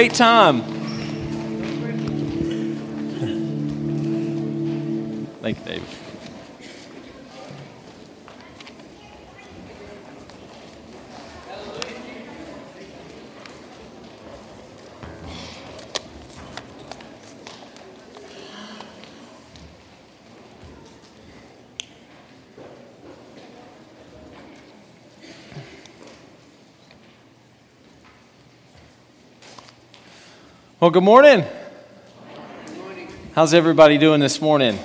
Great time. Thank you, David. Well, good morning. How's everybody doing this morning?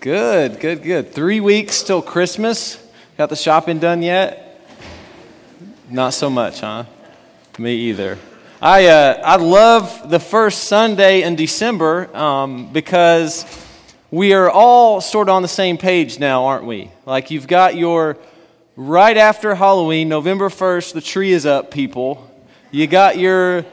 Good. 3 weeks till Christmas. Got the shopping done yet? Not so much, huh? Me either. I love the first Sunday in December because we are all sort of on the same page now, aren't we? Like you've got your right after Halloween, November 1st, the tree is up, people. You got your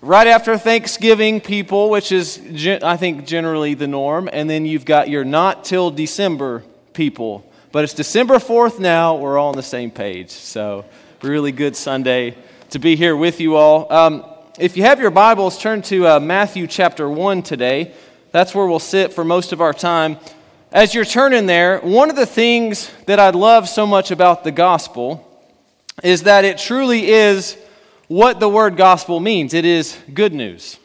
right after Thanksgiving, people, which is, I think, generally the norm, and then you've got your not till December people. But it's December 4th now. We're all on the same page. So really good Sunday to be here with you all. If you have your Bibles, turn to Matthew chapter 1 today. That's where we'll sit for most of our time. As you're turning there, one of the things that I love so much about the gospel is that it truly is what the word gospel means. It is good news.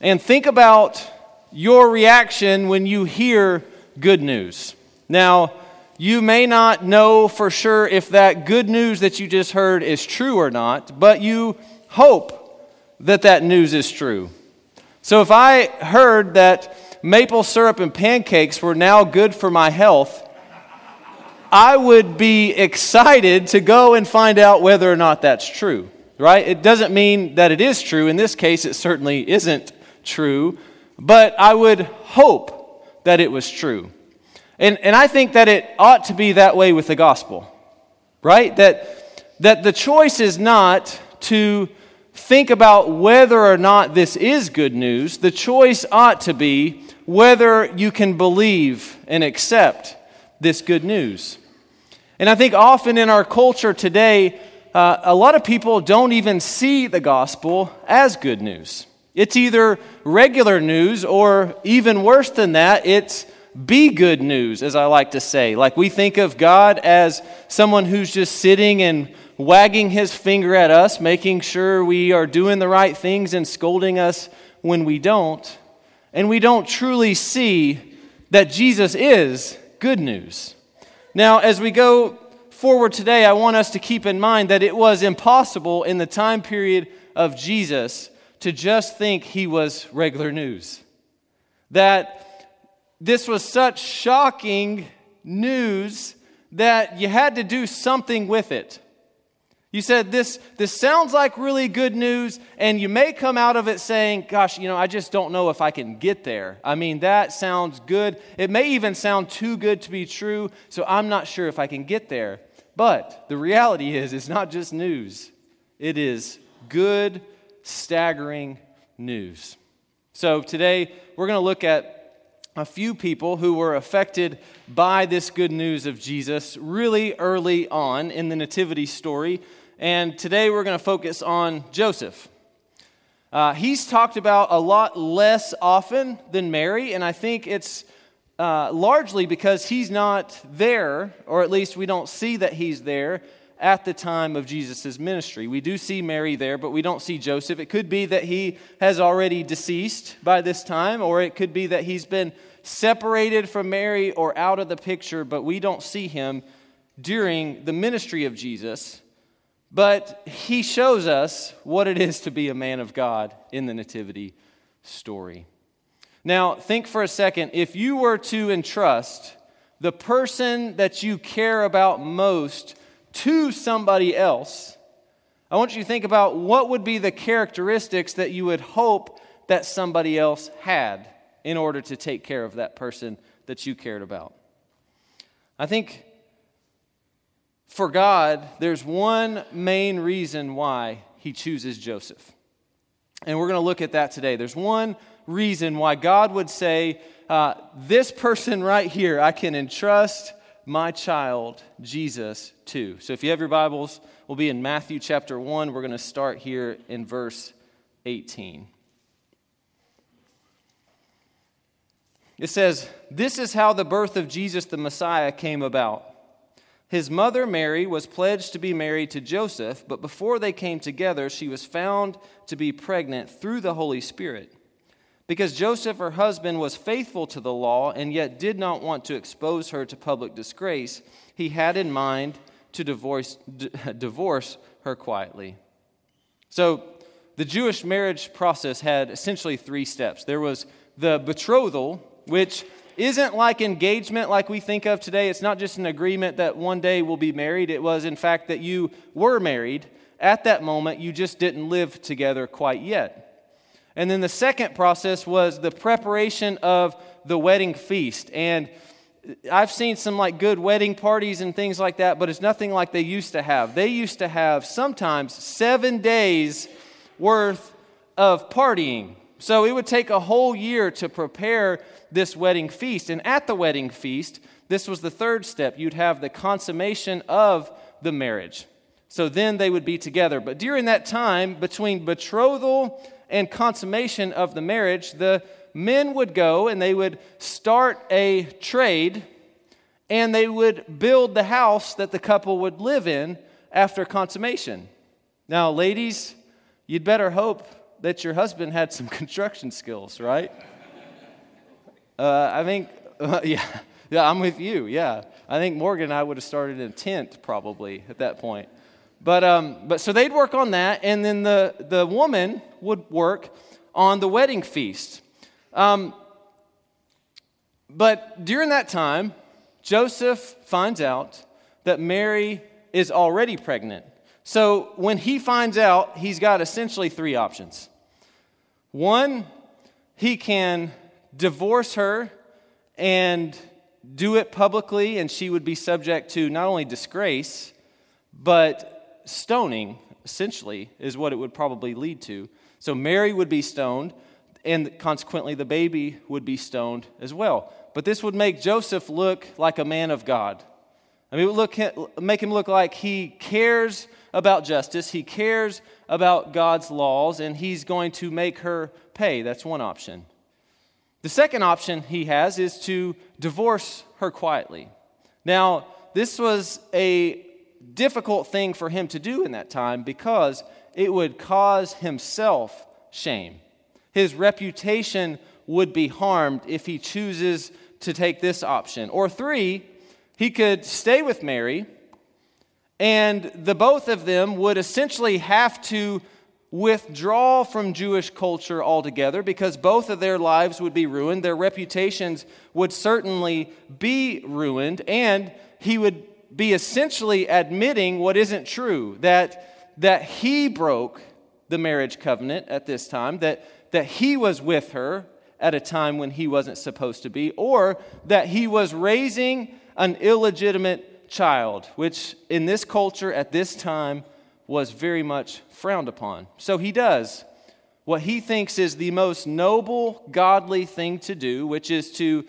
And think about your reaction when you hear good news. Now, you may not know for sure if that good news that you just heard is true or not, but you hope that that news is true. So if I heard that maple syrup and pancakes were now good for my health, I would be excited to go and find out whether or not that's true. Right? It doesn't mean that it is true. In this case, it certainly isn't true, but I would hope that it was true. And I think that it ought to be that way with the gospel, right? That the choice is not to think about whether or not this is good news. The choice ought to be whether you can believe and accept this good news. And I think often in our culture today, a lot of people don't even see the gospel as good news. It's either regular news or even worse than that, it's be good news, as I like to say. Like we think of God as someone who's just sitting and wagging his finger at us, making sure we are doing the right things and scolding us when we don't. And we don't truly see that Jesus is good news. Now, as we go forward today, I want us to keep in mind that it was impossible in the time period of Jesus to just think he was regular news. That this was such shocking news that you had to do something with it. You said, this sounds like really good news, and you may come out of it saying, gosh, I just don't know if I can get there. I mean, that sounds good. It may even sound too good to be true, so I'm not sure if I can get there. But the reality is, it's not just news. It is good, staggering news. So today, we're going to look at a few people who were affected by this good news of Jesus really early on in the nativity story. And today we're going to focus on Joseph. He's talked about a lot less often than Mary, and I think it's largely because he's not there, or at least we don't see that he's there at the time of Jesus' ministry. We do see Mary there, but we don't see Joseph. It could be that he has already deceased by this time, or it could be that he's been separated from Mary or out of the picture, but we don't see him during the ministry of Jesus. But he shows us what it is to be a man of God in the nativity story. Now, think for a second. If you were to entrust the person that you care about most to somebody else, I want you to think about what would be the characteristics that you would hope that somebody else had in order to take care of that person that you cared about. I think for God, there's one main reason why he chooses Joseph. And we're going to look at that today. There's one reason why God would say, this person right here, I can entrust my child, Jesus, to. So if you have your Bibles, we'll be in Matthew chapter 1. We're going to start here in verse 18. It says, "This is how the birth of Jesus the Messiah came about. His mother Mary was pledged to be married to Joseph, but before they came together, she was found to be pregnant through the Holy Spirit. Because Joseph, her husband, was faithful to the law and yet did not want to expose her to public disgrace, he had in mind to divorce her quietly." So the Jewish marriage process had essentially three steps. There was the betrothal, which isn't like engagement like we think of today. It's not just an agreement that one day we'll be married. It was, in fact, that you were married at that moment. You just didn't live together quite yet. And then the second process was the preparation of the wedding feast. And I've seen some good wedding parties and things like that, but it's nothing like they used to have. They used to have sometimes 7 days worth of partying. So it would take a whole year to prepare this wedding feast. And at the wedding feast, this was the third step. You'd have the consummation of the marriage. So then they would be together. But during that time, between betrothal and consummation of the marriage, the men would go and they would start a trade, and they would build the house that the couple would live in after consummation. Now, ladies, you'd better hope that your husband had some construction skills, right? I think I'm with you, yeah. I think Morgan and I would have started in a tent probably at that point. But so they'd work on that, and then the woman would work on the wedding feast. But during that time, Joseph finds out that Mary is already pregnant. So when he finds out, he's got essentially three options. One, he can divorce her and do it publicly, and she would be subject to not only disgrace, but stoning, essentially, is what it would probably lead to. So Mary would be stoned, and consequently the baby would be stoned as well. But this would make Joseph look like a man of God. I mean, it would make him look like he cares about justice, he cares about God's laws, and he's going to make her pay. That's one option. The second option he has is to divorce her quietly. Now, this was a difficult thing for him to do in that time because it would cause himself shame. His reputation would be harmed if he chooses to take this option. Or three, he could stay with Mary, and the both of them would essentially have to withdraw from Jewish culture altogether because both of their lives would be ruined. Their reputations would certainly be ruined, and he would be essentially admitting what isn't true, that he broke the marriage covenant at this time, that he was with her at a time when he wasn't supposed to be, or that he was raising an illegitimate child, which in this culture at this time was very much frowned upon. So he does what he thinks is the most noble, godly thing to do, which is to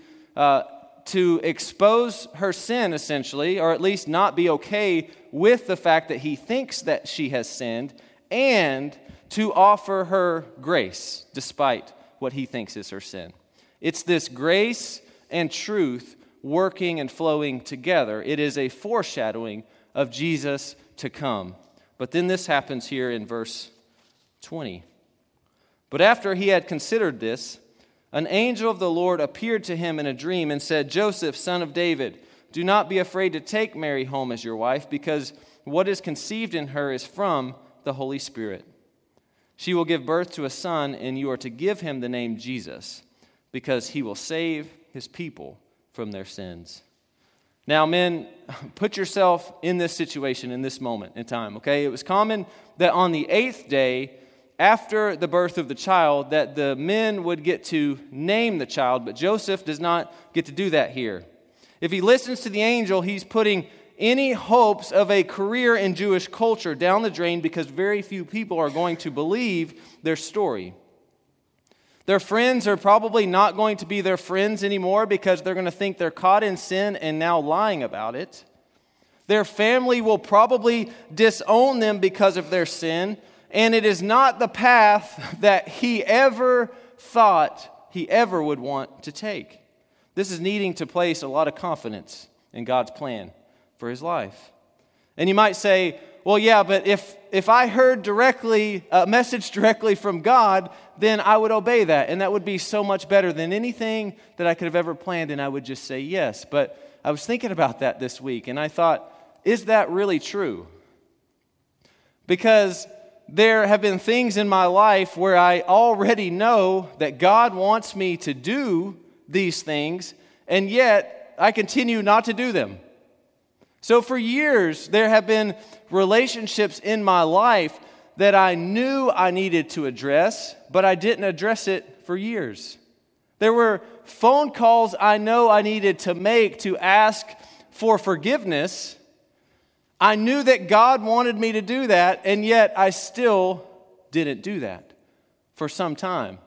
expose her sin, essentially, or at least not be okay with the fact that he thinks that she has sinned, and to offer her grace despite what he thinks is her sin. It's this grace and truth working and flowing together. It is a foreshadowing of Jesus to come. But then this happens here in verse 20. "But after he had considered this, an angel of the Lord appeared to him in a dream and said, 'Joseph, son of David, do not be afraid to take Mary home as your wife, because what is conceived in her is from the Holy Spirit. She will give birth to a son, and you are to give him the name Jesus, because he will save his people from their sins.'" Now, men, put yourself in this situation, in this moment in time, okay? It was common that on the 8th day, after the birth of the child, that the men would get to name the child, but Joseph does not get to do that here. If he listens to the angel, he's putting any hopes of a career in Jewish culture down the drain because very few people are going to believe their story. Their friends are probably not going to be their friends anymore because they're going to think they're caught in sin and now lying about it. Their family will probably disown them because of their sin. and it is not the path that he ever thought he ever would want to take. This is needing to place a lot of confidence in God's plan for his life. And you might say, well, yeah, but if I heard directly a message directly from God, then I would obey that, and that would be so much better than anything that I could have ever planned, and I would just say yes. But I was thinking about that this week, and I thought, is that really true? Because there have been things in my life where I already know that God wants me to do these things, and yet I continue not to do them. So for years, there have been relationships in my life that I knew I needed to address, but I didn't address it for years. There were phone calls I know I needed to make to ask for forgiveness. I knew that God wanted me to do that, and yet I still didn't do that for some time.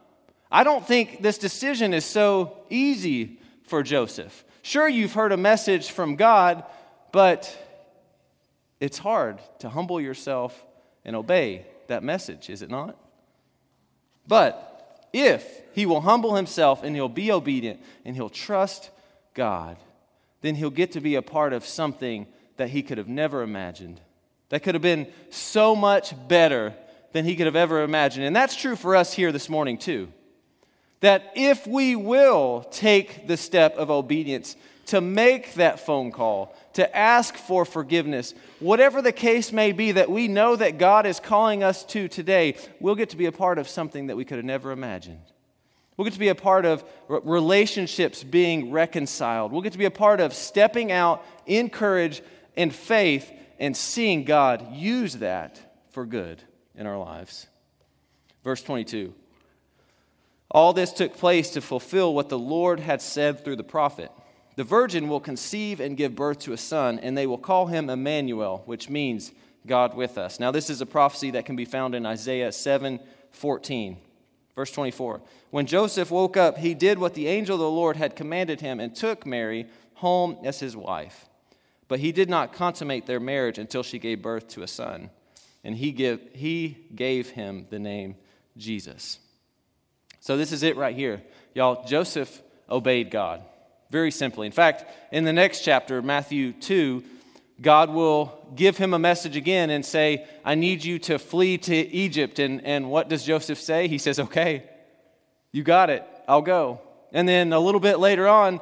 I don't think this decision is so easy for Joseph. Sure, you've heard a message from God, but it's hard to humble yourself and obey that message, is it not? But if he will humble himself and he'll be obedient and he'll trust God, then he'll get to be a part of something that he could have never imagined, that could have been so much better than he could have ever imagined. And that's true for us here this morning too, that if we will take the step of obedience to make that phone call, to ask for forgiveness, whatever the case may be that we know that God is calling us to today, we'll get to be a part of something that we could have never imagined. We'll get to be a part of relationships being reconciled. We'll get to be a part of stepping out in courage and faith and seeing God use that for good in our lives. Verse 22. All this took place to fulfill what the Lord had said through the prophet. The virgin will conceive and give birth to a son, and they will call him Emmanuel, which means God with us. Now, this is a prophecy that can be found in Isaiah 7:14. Verse 24. When Joseph woke up, he did what the angel of the Lord had commanded him and took Mary home as his wife. But he did not consummate their marriage until she gave birth to a son, and he gave him the name Jesus. So this is it right here, y'all. Joseph obeyed God, very simply. In fact, in the next chapter, Matthew 2, God will give him a message again and say, I need you to flee to Egypt. And what does Joseph say? He says, okay, you got it, I'll go. And then a little bit later on,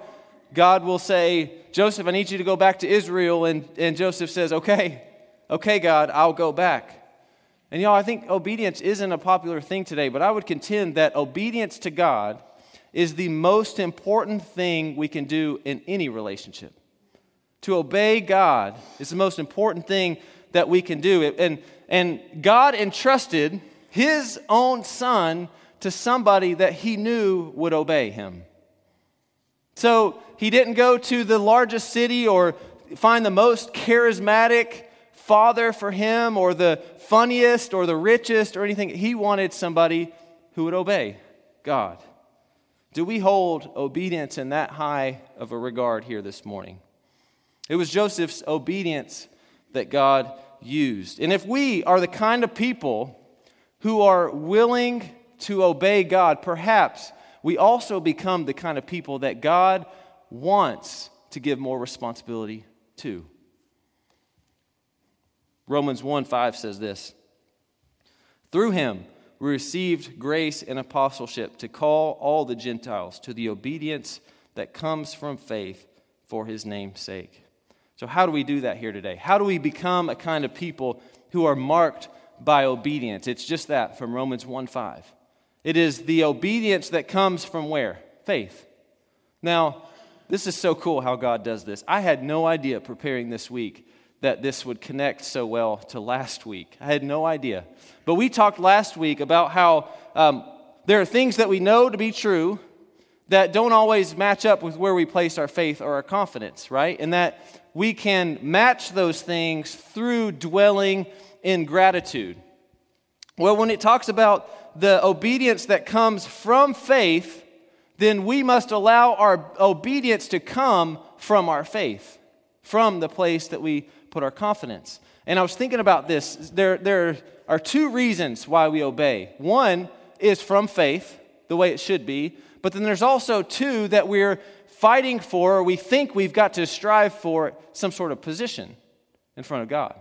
God will say, Joseph, I need you to go back to Israel. And Joseph says, okay, God, I'll go back. And y'all, I think obedience isn't a popular thing today, but I would contend that obedience to God is the most important thing we can do in any relationship. To obey God is the most important thing that we can do. And God entrusted his own son to somebody that he knew would obey him. So he didn't go to the largest city or find the most charismatic father for him or the funniest or the richest or anything. He wanted somebody who would obey God. Do we hold obedience in that high of a regard here this morning? It was Joseph's obedience that God used. And if we are the kind of people who are willing to obey God, perhaps we also become the kind of people that God wants to give more responsibility to. Romans 1:5 says this, through him we received grace and apostleship to call all the Gentiles to the obedience that comes from faith for his name's sake. So how do we do that here today? How do we become a kind of people who are marked by obedience? It's just that from Romans 1:5. It is the obedience that comes from where? Faith. Now, this is so cool how God does this. I had no idea preparing this week that this would connect so well to last week. I had no idea. But we talked last week about how there are things that we know to be true that don't always match up with where we place our faith or our confidence, right? And that we can match those things through dwelling in gratitude. Well, when it talks about the obedience that comes from faith, then we must allow our obedience to come from our faith, from the place that we put our confidence. And I was thinking about this. There are are two reasons why we obey. One is from faith, the way it should be, but then there's also two that we're fighting for, or we think we've got to strive for some sort of position in front of God.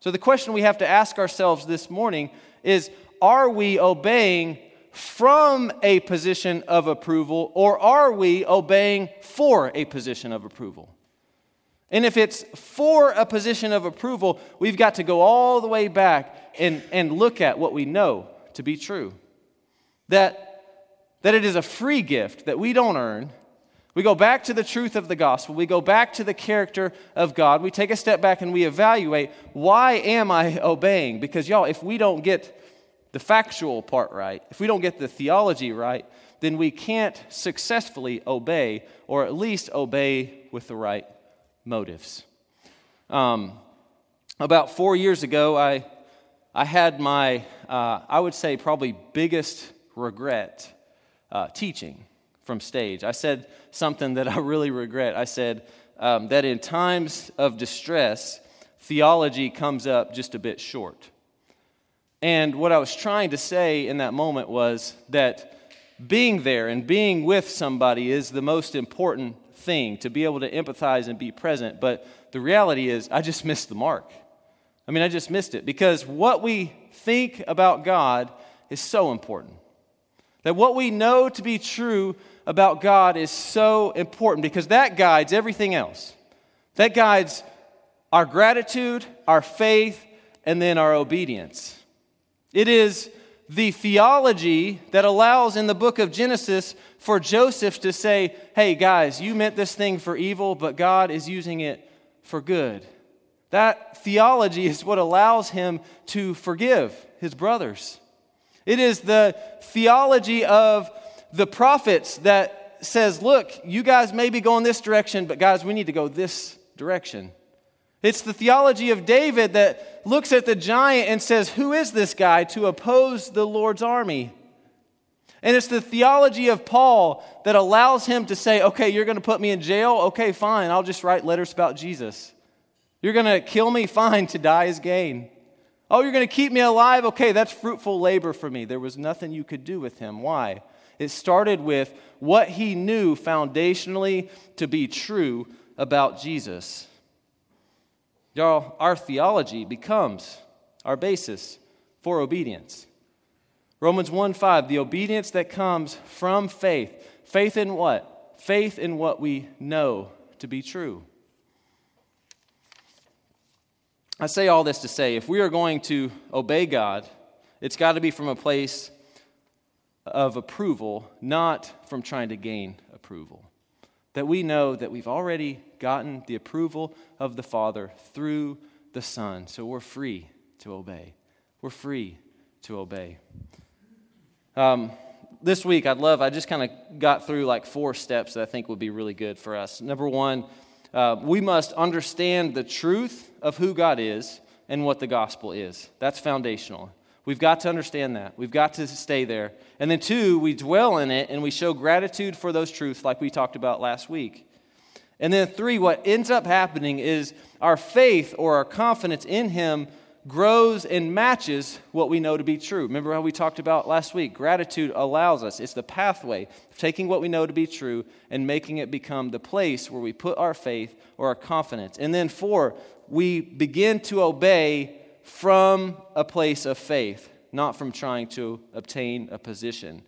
So the question we have to ask ourselves this morning is, are we obeying from a position of approval, or are we obeying for a position of approval? And if it's for a position of approval, we've got to go all the way back and look at what we know to be true. That it is a free gift that we don't earn. We go back to the truth of the gospel. We go back to the character of God. We take a step back and we evaluate, why am I obeying? Because, y'all, if we don't get the factual part right, if we don't get the theology right, then we can't successfully obey, or at least obey with the right motives. About 4 years ago, I had my, I would say, probably biggest regret teaching from stage. I said something that I really regret. I said that in times of distress, theology comes up just a bit short. And what I was trying to say in that moment was that being there and being with somebody is the most important thing, to be able to empathize and be present. But the reality is, I just missed the mark. I mean, I just missed it, because what we think about God is so important. That what we know to be true about God is so important, because that guides everything else. That guides our gratitude, our faith, and then our obedience. It is the theology that allows in the book of Genesis for Joseph to say, hey guys, you meant this thing for evil, but God is using it for good. That theology is what allows him to forgive his brothers. It is the theology of the prophets that says, look, you guys may be going this direction, but guys, we need to go this direction. It's the theology of David that looks at the giant and says, who is this guy to oppose the Lord's army? And it's the theology of Paul that allows him to say, okay, you're going to put me in jail? Okay, fine, I'll just write letters about Jesus. You're going to kill me? Fine, to die is gain. Oh, you're going to keep me alive? Okay, that's fruitful labor for me. There was nothing you could do with him. Why? It started with what he knew foundationally to be true about Jesus. Y'all, our theology becomes our basis for obedience. Romans 1:5, the obedience that comes from faith. Faith in what? Faith in what we know to be true. I say all this to say, if we are going to obey God, it's got to be from a place of approval, not from trying to gain approval. That we know that we've already gotten the approval of the Father through the Son. So we're free to obey. We're free to obey. This week, I just kind of got through like 4 steps that I think would be really good for us. Number one, we must understand the truth of who God is and what the gospel is. That's foundational. We've got to understand that. We've got to stay there. And then 2, we dwell in it and we show gratitude for those truths like we talked about last week. And then 3, what ends up happening is our faith or our confidence in him grows and matches what we know to be true. Remember how we talked about last week? Gratitude allows us. It's the pathway of taking what we know to be true and making it become the place where we put our faith or our confidence. And then 4, we begin to obey from a place of faith, not from trying to obtain a position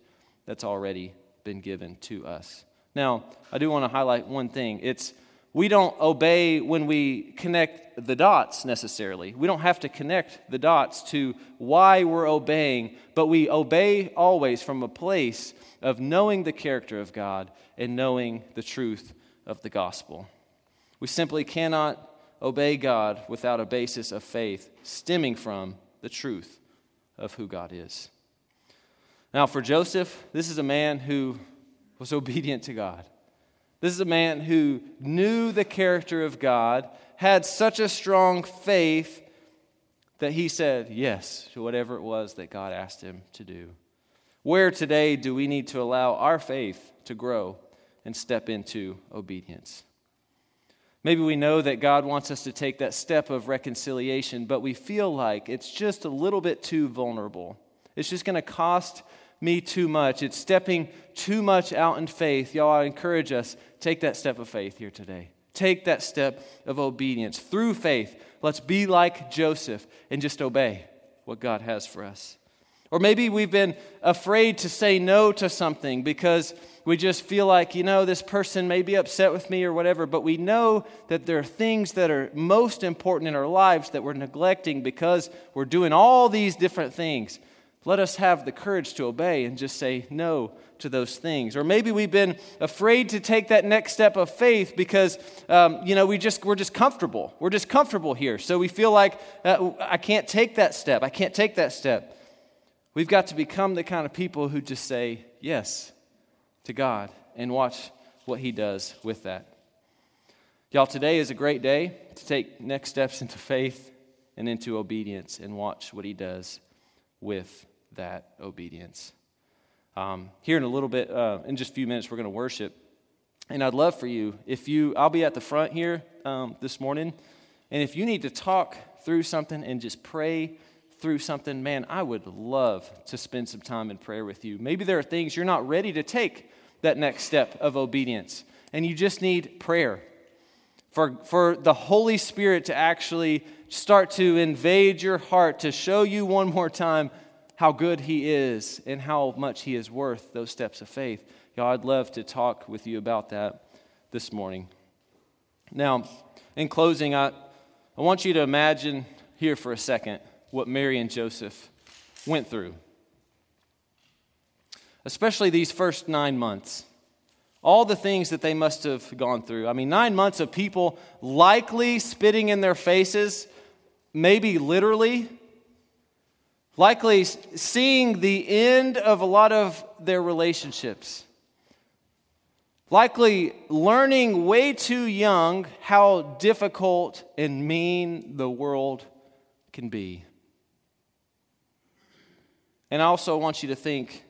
that's already been given to us. Now, I do want to highlight one thing. It's we don't obey when we connect the dots necessarily. We don't have to connect the dots to why we're obeying, but we obey always from a place of knowing the character of God and knowing the truth of the gospel. We simply cannot obey God without a basis of faith stemming from the truth of who God is. Now, for Joseph, this is a man who was obedient to God. This is a man who knew the character of God, had such a strong faith that he said yes to whatever it was that God asked him to do. Where today do we need to allow our faith to grow and step into obedience? Maybe we know that God wants us to take that step of reconciliation, but we feel like it's just a little bit too vulnerable. It's just going to cost me too much. It's stepping too much out in faith. Y'all, I encourage us, take that step of faith here today. Take that step of obedience. Through faith, let's be like Joseph and just obey what God has for us. Or maybe we've been afraid to say no to something because we just feel like, you know, this person may be upset with me or whatever, but we know that there are things that are most important in our lives that we're neglecting because we're doing all these different things. Let us have the courage to obey and just say no to those things. Or maybe we've been afraid to take that next step of faith because, we're just comfortable. We're just comfortable here. So we feel like I can't take that step. We've got to become the kind of people who just say yes to God and watch what He does with that. Y'all, today is a great day to take next steps into faith and into obedience and watch what He does with that obedience. Here in a little bit, in just a few minutes, we're going to worship. And I'd love for you, I'll be at the front here this morning. And if you need to talk through something and just pray through something, man, I would love to spend some time in prayer with you. Maybe there are things you're not ready to take that next step of obedience, and you just need prayer for the Holy Spirit to actually start to invade your heart, to show you one more time how good He is and how much He is worth those steps of faith. Y'all, I'd love to talk with you about that this morning. Now, in closing, I want you to imagine here for a second what Mary and Joseph went through, especially these first 9 months, all the things that they must have gone through. I mean, 9 months of people likely spitting in their faces, maybe literally, likely seeing the end of a lot of their relationships, likely learning way too young how difficult and mean the world can be. And I also want you to think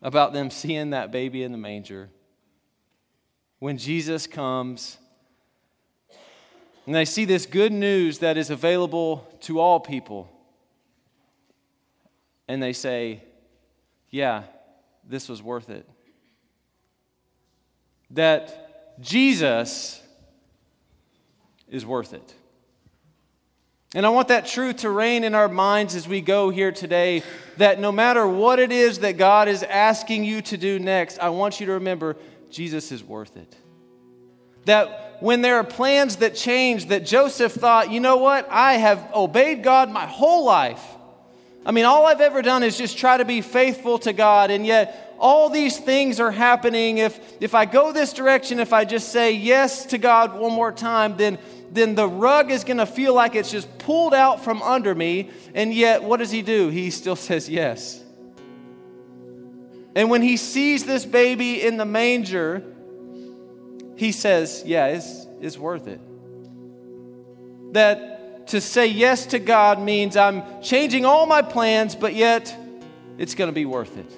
about them seeing that baby in the manger when Jesus comes and they see this good news that is available to all people. And they say, yeah, this was worth it. That Jesus is worth it. And I want that truth to reign in our minds as we go here today, that no matter what it is that God is asking you to do next, I want you to remember Jesus is worth it. That when there are plans that change, that Joseph thought, you know what, I have obeyed God my whole life. I mean, all I've ever done is just try to be faithful to God, and yet all these things are happening. If I go this direction, if I just say yes to God one more time, then the rug is going to feel like it's just pulled out from under me. And yet, what does he do? He still says yes. And when he sees this baby in the manger, he says, yeah, it's worth it. That to say yes to God means I'm changing all my plans, but yet it's going to be worth it.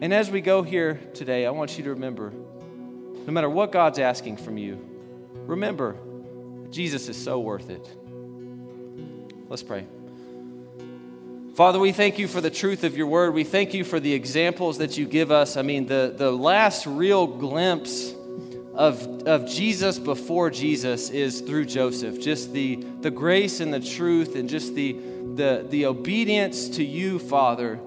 And as we go here today, I want you to remember, no matter what God's asking from you, remember, Jesus is so worth it. Let's pray. Father, we thank you for the truth of your word. We thank you for the examples that you give us. I mean, the last real glimpse of Jesus before Jesus is through Joseph. Just the grace and the truth and just the obedience to you, Father.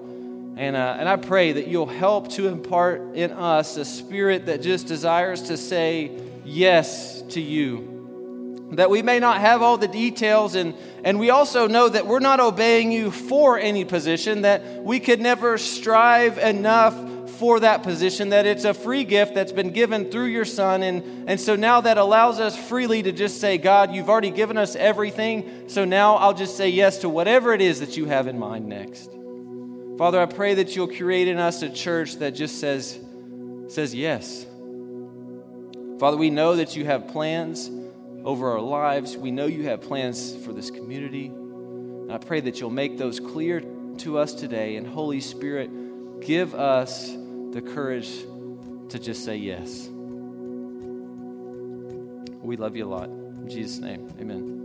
And I pray that you'll help to impart in us a spirit that just desires to say yes to you, that we may not have all the details, and we also know that we're not obeying you for any position, that we could never strive enough for that position, that it's a free gift that's been given through your Son, and so now that allows us freely to just say, God, you've already given us everything, so now I'll just say yes to whatever it is that you have in mind next. Father, I pray that you'll create in us a church that just says yes. Father, we know that you have plans over our lives. We know you have plans for this community. And I pray that you'll make those clear to us today. And Holy Spirit, give us the courage to just say yes. We love you a lot. In Jesus' name, amen.